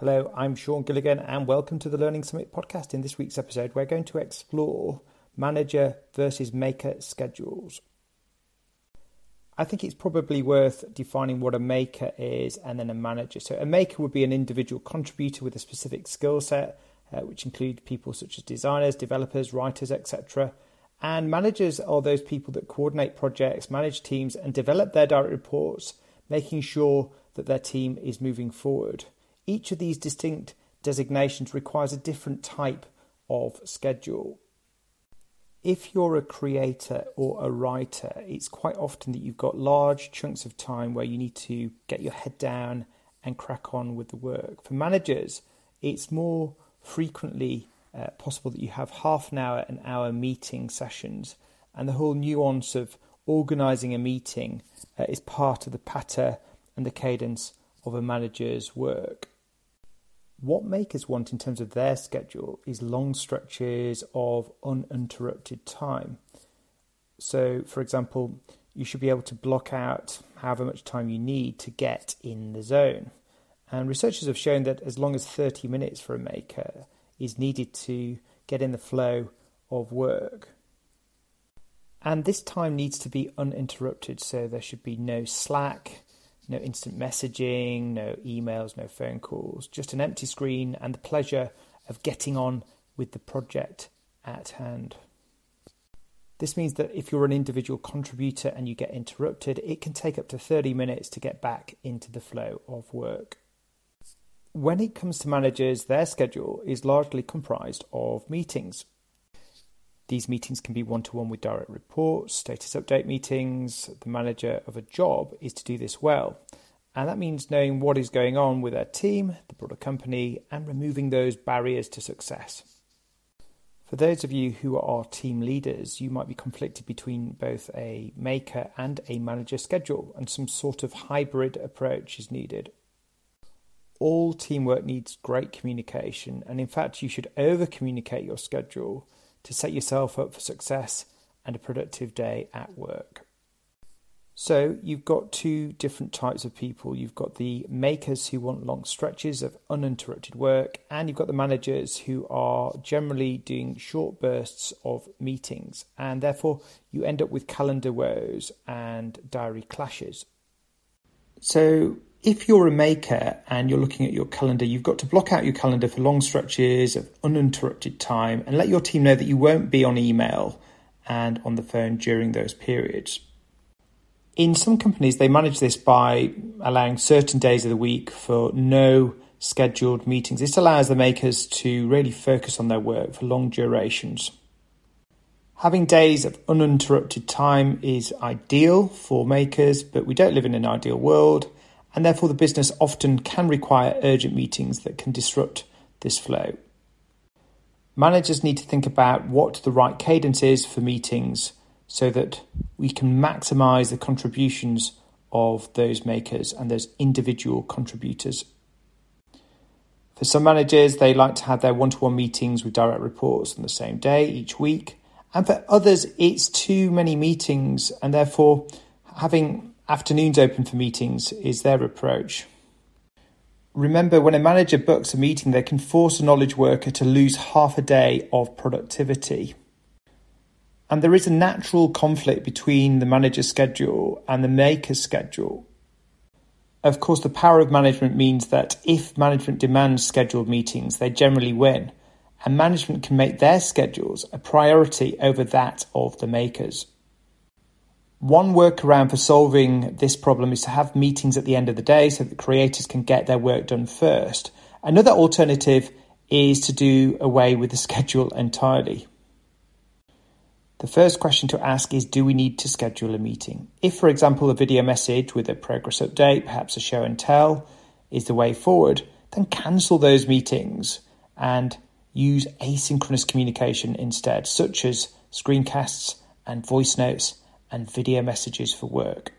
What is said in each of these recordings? Hello, I'm Sean Gilligan and welcome to the Learning Summit podcast. In this week's episode, we're going to explore manager versus maker schedules. I think it's probably worth defining what a maker is and then a manager. So a maker would be an individual contributor with a specific skill set, which include people such as designers, developers, writers, etc. And managers are those people that coordinate projects, manage teams and develop their direct reports, making sure that their team is moving forward. Each of these distinct designations requires a different type of schedule. If you're a creator or a writer, it's quite often that you've got large chunks of time where you need to get your head down and crack on with the work. For managers, it's more frequently possible that you have half an hour, an hour meeting sessions, and the whole nuance of organising a meeting is part of the patter and the cadence of a manager's work. What makers want in terms of their schedule is long stretches of uninterrupted time. So, for example, you should be able to block out however much time you need to get in the zone. And researchers have shown that as long as 30 minutes for a maker is needed to get in the flow of work. And this time needs to be uninterrupted, so there should be no slack, no instant messaging, no emails, no phone calls, just an empty screen and the pleasure of getting on with the project at hand. This means that if you're an individual contributor and you get interrupted, it can take up to 30 minutes to get back into the flow of work. When it comes to managers, their schedule is largely comprised of meetings. These meetings can be one-to-one with direct reports, status update meetings. The manager of a job is to do this well. And that means knowing what is going on with their team, the broader company, and removing those barriers to success. For those of you who are team leaders, you might be conflicted between both a maker and a manager schedule, and some sort of hybrid approach is needed. All teamwork needs great communication, and in fact, you should over-communicate your schedule to set yourself up for success and a productive day at work. So you've got two different types of people. You've got the makers who want long stretches of uninterrupted work, and you've got the managers who are generally doing short bursts of meetings, and therefore you end up with calendar woes and diary clashes. So if you're a maker and you're looking at your calendar, you've got to block out your calendar for long stretches of uninterrupted time and let your team know that you won't be on email and on the phone during those periods. In some companies, they manage this by allowing certain days of the week for no scheduled meetings. This allows the makers to really focus on their work for long durations. Having days of uninterrupted time is ideal for makers, but we don't live in an ideal world. And therefore the business often can require urgent meetings that can disrupt this flow. Managers need to think about what the right cadence is for meetings so that we can maximise the contributions of those makers and those individual contributors. For some managers, they like to have their one-to-one meetings with direct reports on the same day each week. And for others, it's too many meetings, and therefore having afternoons open for meetings is their approach. Remember, when a manager books a meeting, they can force a knowledge worker to lose half a day of productivity. And there is a natural conflict between the manager's schedule and the maker's schedule. Of course, the power of management means that if management demands scheduled meetings, they generally win, and management can make their schedules a priority over that of the makers. One workaround for solving this problem is to have meetings at the end of the day so that creators can get their work done first. Another alternative is to do away with the schedule entirely. The first question to ask is, do we need to schedule a meeting? If, for example, a video message with a progress update, perhaps a show and tell, is the way forward, then cancel those meetings and use asynchronous communication instead, such as screencasts and voice notes and video messages for work.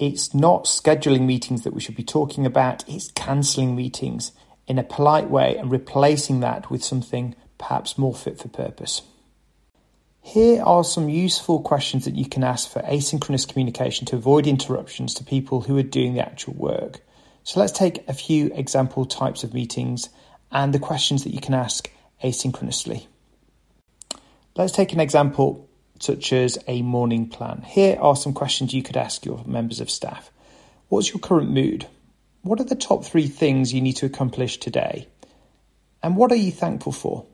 It's not scheduling meetings that we should be talking about, it's cancelling meetings in a polite way and replacing that with something perhaps more fit for purpose. Here are some useful questions that you can ask for asynchronous communication to avoid interruptions to people who are doing the actual work. So let's take a few example types of meetings and the questions that you can ask asynchronously. Let's take an example such as a morning plan. Here are some questions you could ask your members of staff. What's your current mood? What are the top 3 things you need to accomplish today? And what are you thankful for?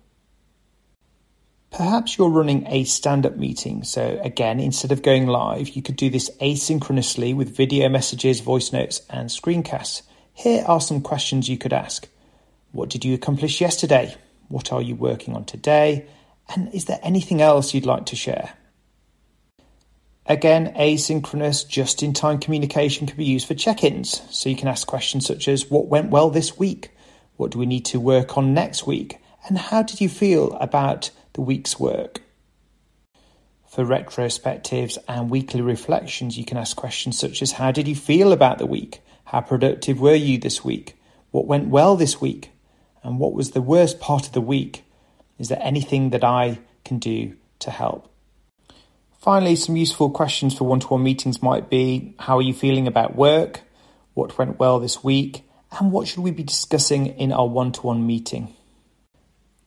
Perhaps you're running a stand-up meeting. So again, instead of going live, you could do this asynchronously with video messages, voice notes, and screencasts. Here are some questions you could ask. What did you accomplish yesterday? What are you working on today? And is there anything else you'd like to share? Again, asynchronous, just-in-time communication can be used for check-ins. So you can ask questions such as, what went well this week? What do we need to work on next week? And how did you feel about the week's work? For retrospectives and weekly reflections, you can ask questions such as, how did you feel about the week? How productive were you this week? What went well this week? And what was the worst part of the week? Is there anything that I can do to help? Finally, some useful questions for one-to-one meetings might be, how are you feeling about work? What went well this week? And what should we be discussing in our one-to-one meeting?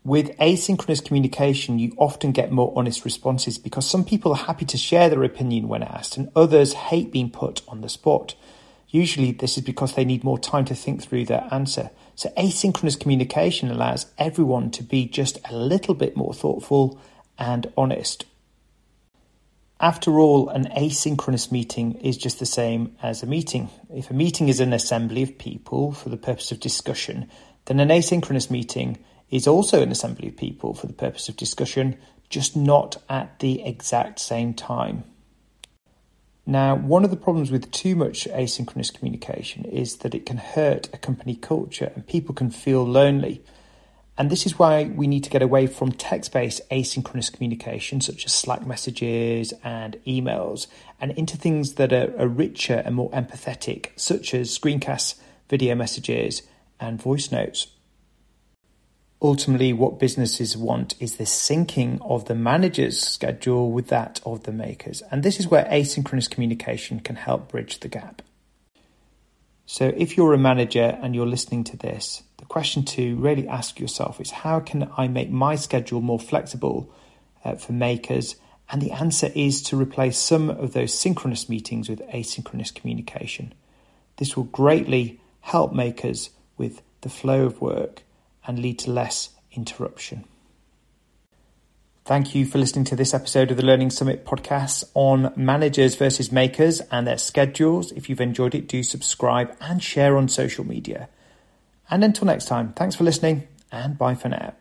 With asynchronous communication, you often get more honest responses because some people are happy to share their opinion when asked and others hate being put on the spot. Usually this is because they need more time to think through their answer. So asynchronous communication allows everyone to be just a little bit more thoughtful and honest. After all, an asynchronous meeting is just the same as a meeting. If a meeting is an assembly of people for the purpose of discussion, then an asynchronous meeting is also an assembly of people for the purpose of discussion, just not at the exact same time. Now, one of the problems with too much asynchronous communication is that it can hurt a company culture and people can feel lonely. And this is why we need to get away from text-based asynchronous communication, such as Slack messages and emails, and into things that are richer and more empathetic, such as screencasts, video messages, and voice notes. Ultimately, what businesses want is the syncing of the manager's schedule with that of the makers. And this is where asynchronous communication can help bridge the gap. So if you're a manager and you're listening to this, the question to really ask yourself is, how can I make my schedule more flexible for makers? And the answer is to replace some of those synchronous meetings with asynchronous communication. This will greatly help makers with the flow of work and lead to less interruption. Thank you for listening to this episode of the Learning Summit podcast on managers versus makers and their schedules. If you've enjoyed it, do subscribe and share on social media. And until next time, thanks for listening and bye for now.